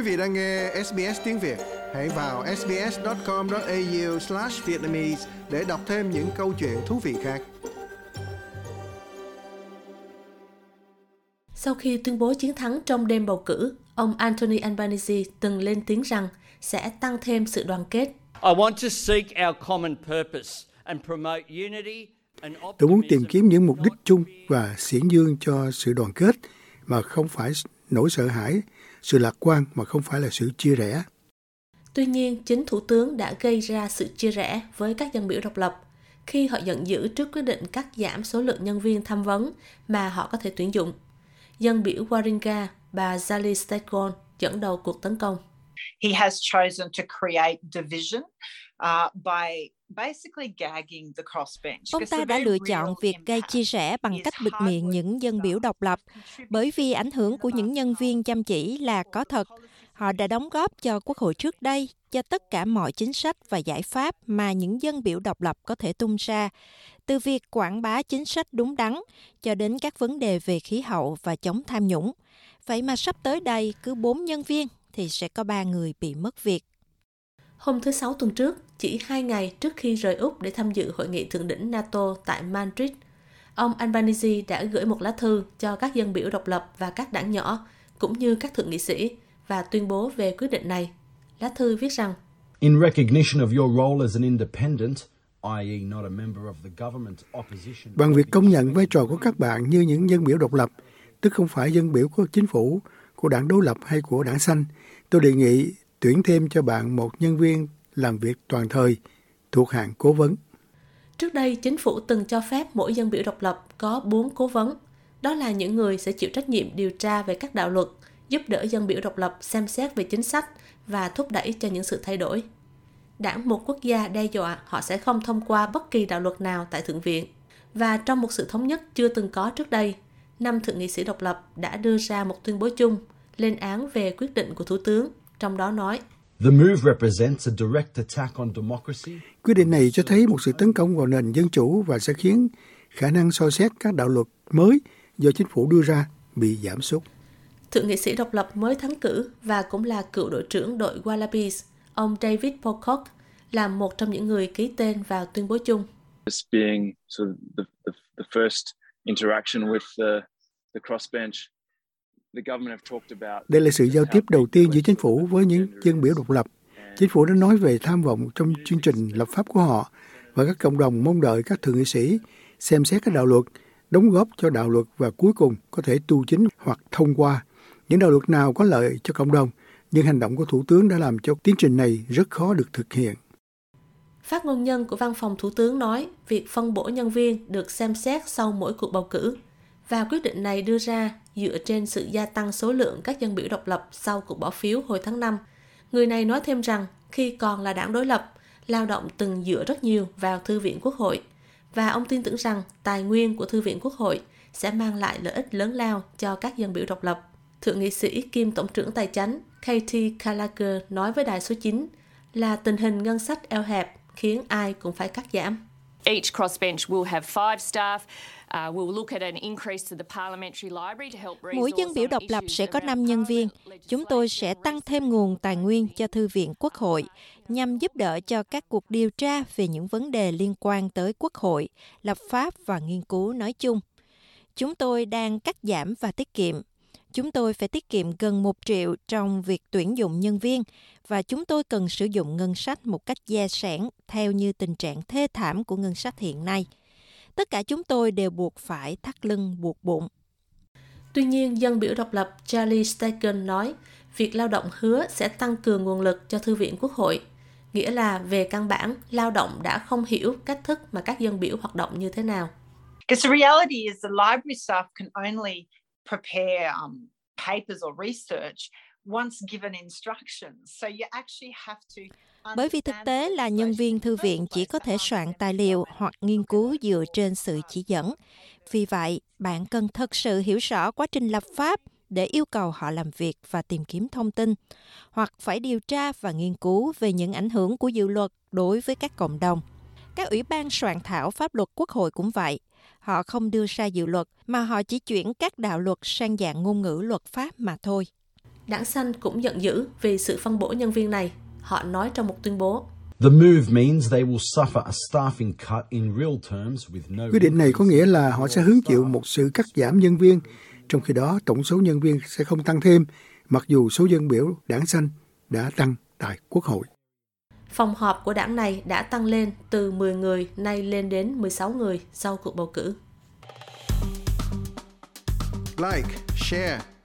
Quý vị đang nghe SBS tiếng Việt, hãy vào sbs.com.au/vietnamese để đọc thêm những câu chuyện thú vị khác. Sau khi tuyên bố chiến thắng trong đêm bầu cử, ông Anthony Albanese từng lên tiếng rằng sẽ tăng thêm sự đoàn kết. Tôi muốn tìm kiếm những mục đích chung và xiển dương cho sự đoàn kết mà không phải nỗi sợ hãi, sự lạc quan mà không phải là sự chia rẽ. Tuy nhiên, chính thủ tướng đã gây ra sự chia rẽ với các dân biểu độc lập khi họ giận dữ trước quyết định cắt giảm số lượng nhân viên tham vấn mà họ có thể tuyển dụng. Dân biểu Warringah, bà Zali Steggall dẫn đầu cuộc tấn công. He has chosen to create division by basically gagging the crossbench. Ông ta đã lựa chọn việc gây chia rẽ bằng cách bịt miệng những dân biểu độc lập, bởi vì ảnh hưởng của những nhân viên chăm chỉ là có thật. Họ đã đóng góp cho Quốc hội trước đây, cho tất cả mọi chính sách và giải pháp mà những dân biểu độc lập có thể tung ra, từ việc quảng bá chính sách đúng đắn cho đến các vấn đề về khí hậu và chống tham nhũng. Vậy mà sắp tới đây, cứ 4 nhân viên thì sẽ có 3 người bị mất việc. Hôm thứ Sáu tuần trước, chỉ 2 ngày trước khi rời Úc để tham dự hội nghị thượng đỉnh NATO tại Madrid, ông Albanese đã gửi một lá thư cho các dân biểu độc lập và các đảng nhỏ, cũng như các thượng nghị sĩ, và tuyên bố về quyết định này. Lá thư viết rằng, in recognition of your role as an independent, i.e. not a member of the government opposition. Bằng việc công nhận vai trò của các bạn như những dân biểu độc lập, tức không phải dân biểu của chính phủ, của đảng đối lập hay của đảng xanh, tôi đề nghị tuyển thêm cho bạn một nhân viên làm việc toàn thời, thuộc hạng cố vấn. Trước đây, chính phủ từng cho phép mỗi dân biểu độc lập có 4 cố vấn. Đó là những người sẽ chịu trách nhiệm điều tra về các đạo luật, giúp đỡ dân biểu độc lập xem xét về chính sách và thúc đẩy cho những sự thay đổi. Đảng một quốc gia đe dọa họ sẽ không thông qua bất kỳ đạo luật nào tại Thượng viện. Và trong một sự thống nhất chưa từng có trước đây, 5 thượng nghị sĩ độc lập đã đưa ra một tuyên bố chung lên án về quyết định của Thủ tướng, trong đó nói quyết định này cho thấy một sự tấn công vào nền dân chủ và sẽ khiến khả năng soi xét các đạo luật mới do chính phủ đưa ra bị giảm sút. Thượng nghị sĩ độc lập mới thắng cử và cũng là cựu đội trưởng đội Wallabies, ông David Pocock, là một trong những người ký tên vào tuyên bố chung. Đây là sự giao tiếp đầu tiên giữa chính phủ với những dân biểu độc lập. Chính phủ đã nói về tham vọng trong chương trình lập pháp của họ và các cộng đồng mong đợi các thượng nghị sĩ xem xét các đạo luật, đóng góp cho đạo luật và cuối cùng có thể tu chính hoặc thông qua những đạo luật nào có lợi cho cộng đồng, nhưng hành động của Thủ tướng đã làm cho tiến trình này rất khó được thực hiện. Phát ngôn nhân của Văn phòng Thủ tướng nói việc phân bổ nhân viên được xem xét sau mỗi cuộc bầu cử, và quyết định này đưa ra dựa trên sự gia tăng số lượng các dân biểu độc lập sau cuộc bỏ phiếu hồi tháng 5. Người này nói thêm rằng khi còn là đảng đối lập, lao động từng dựa rất nhiều vào Thư viện Quốc hội, và ông tin tưởng rằng tài nguyên của Thư viện Quốc hội sẽ mang lại lợi ích lớn lao cho các dân biểu độc lập. Thượng nghị sĩ kiêm Tổng trưởng Tài chánh Katy Gallagher nói với đài số 9 là tình hình ngân sách eo hẹp khiến ai cũng phải cắt giảm. Each crossbench will have 5 staff. We'll look at an increase to the parliamentary library to help resource. Mỗi dân biểu độc lập sẽ có 5 nhân viên. Chúng tôi sẽ tăng thêm nguồn tài nguyên cho Thư viện Quốc hội nhằm giúp đỡ cho các cuộc điều tra về những vấn đề liên quan tới Quốc hội, lập pháp và nghiên cứu nói chung. Chúng tôi đang cắt giảm và tiết kiệm. Chúng tôi phải tiết kiệm gần 1 triệu trong việc tuyển dụng nhân viên và chúng tôi cần sử dụng ngân sách một cách gia sản theo như tình trạng thê thảm của ngân sách hiện nay. Tất cả chúng tôi đều buộc phải thắt lưng buộc bụng. Tuy nhiên, dân biểu độc lập Charlie Stegner nói việc lao động hứa sẽ tăng cường nguồn lực cho Thư viện Quốc hội. Nghĩa là về căn bản, lao động đã không hiểu cách thức mà các dân biểu hoạt động như thế nào. Because the reality is the library staff can only prepare papers or research once given instructions. So you actually have to. Bởi vì thực tế là nhân viên thư viện chỉ có thể soạn tài liệu hoặc nghiên cứu dựa trên sự chỉ dẫn. Vì vậy, bạn cần thật sự hiểu rõ quá trình lập pháp để yêu cầu họ làm việc và tìm kiếm thông tin, hoặc phải điều tra và nghiên cứu về những ảnh hưởng của dự luật đối với các cộng đồng. Các ủy ban soạn thảo pháp luật quốc hội cũng vậy. Họ không đưa ra dự luật, mà họ chỉ chuyển các đạo luật sang dạng ngôn ngữ luật pháp mà thôi. Đảng Xanh cũng giận dữ vì sự phân bổ nhân viên này. Họ nói trong một tuyên bố. Quyết định này có nghĩa là họ sẽ hứng chịu một sự cắt giảm nhân viên, trong khi đó tổng số nhân viên sẽ không tăng thêm, mặc dù số dân biểu Đảng Xanh đã tăng tại Quốc hội. Phòng họp của đảng này đã tăng lên từ 10 người nay lên đến 16 người sau cuộc bầu cử. Like, share,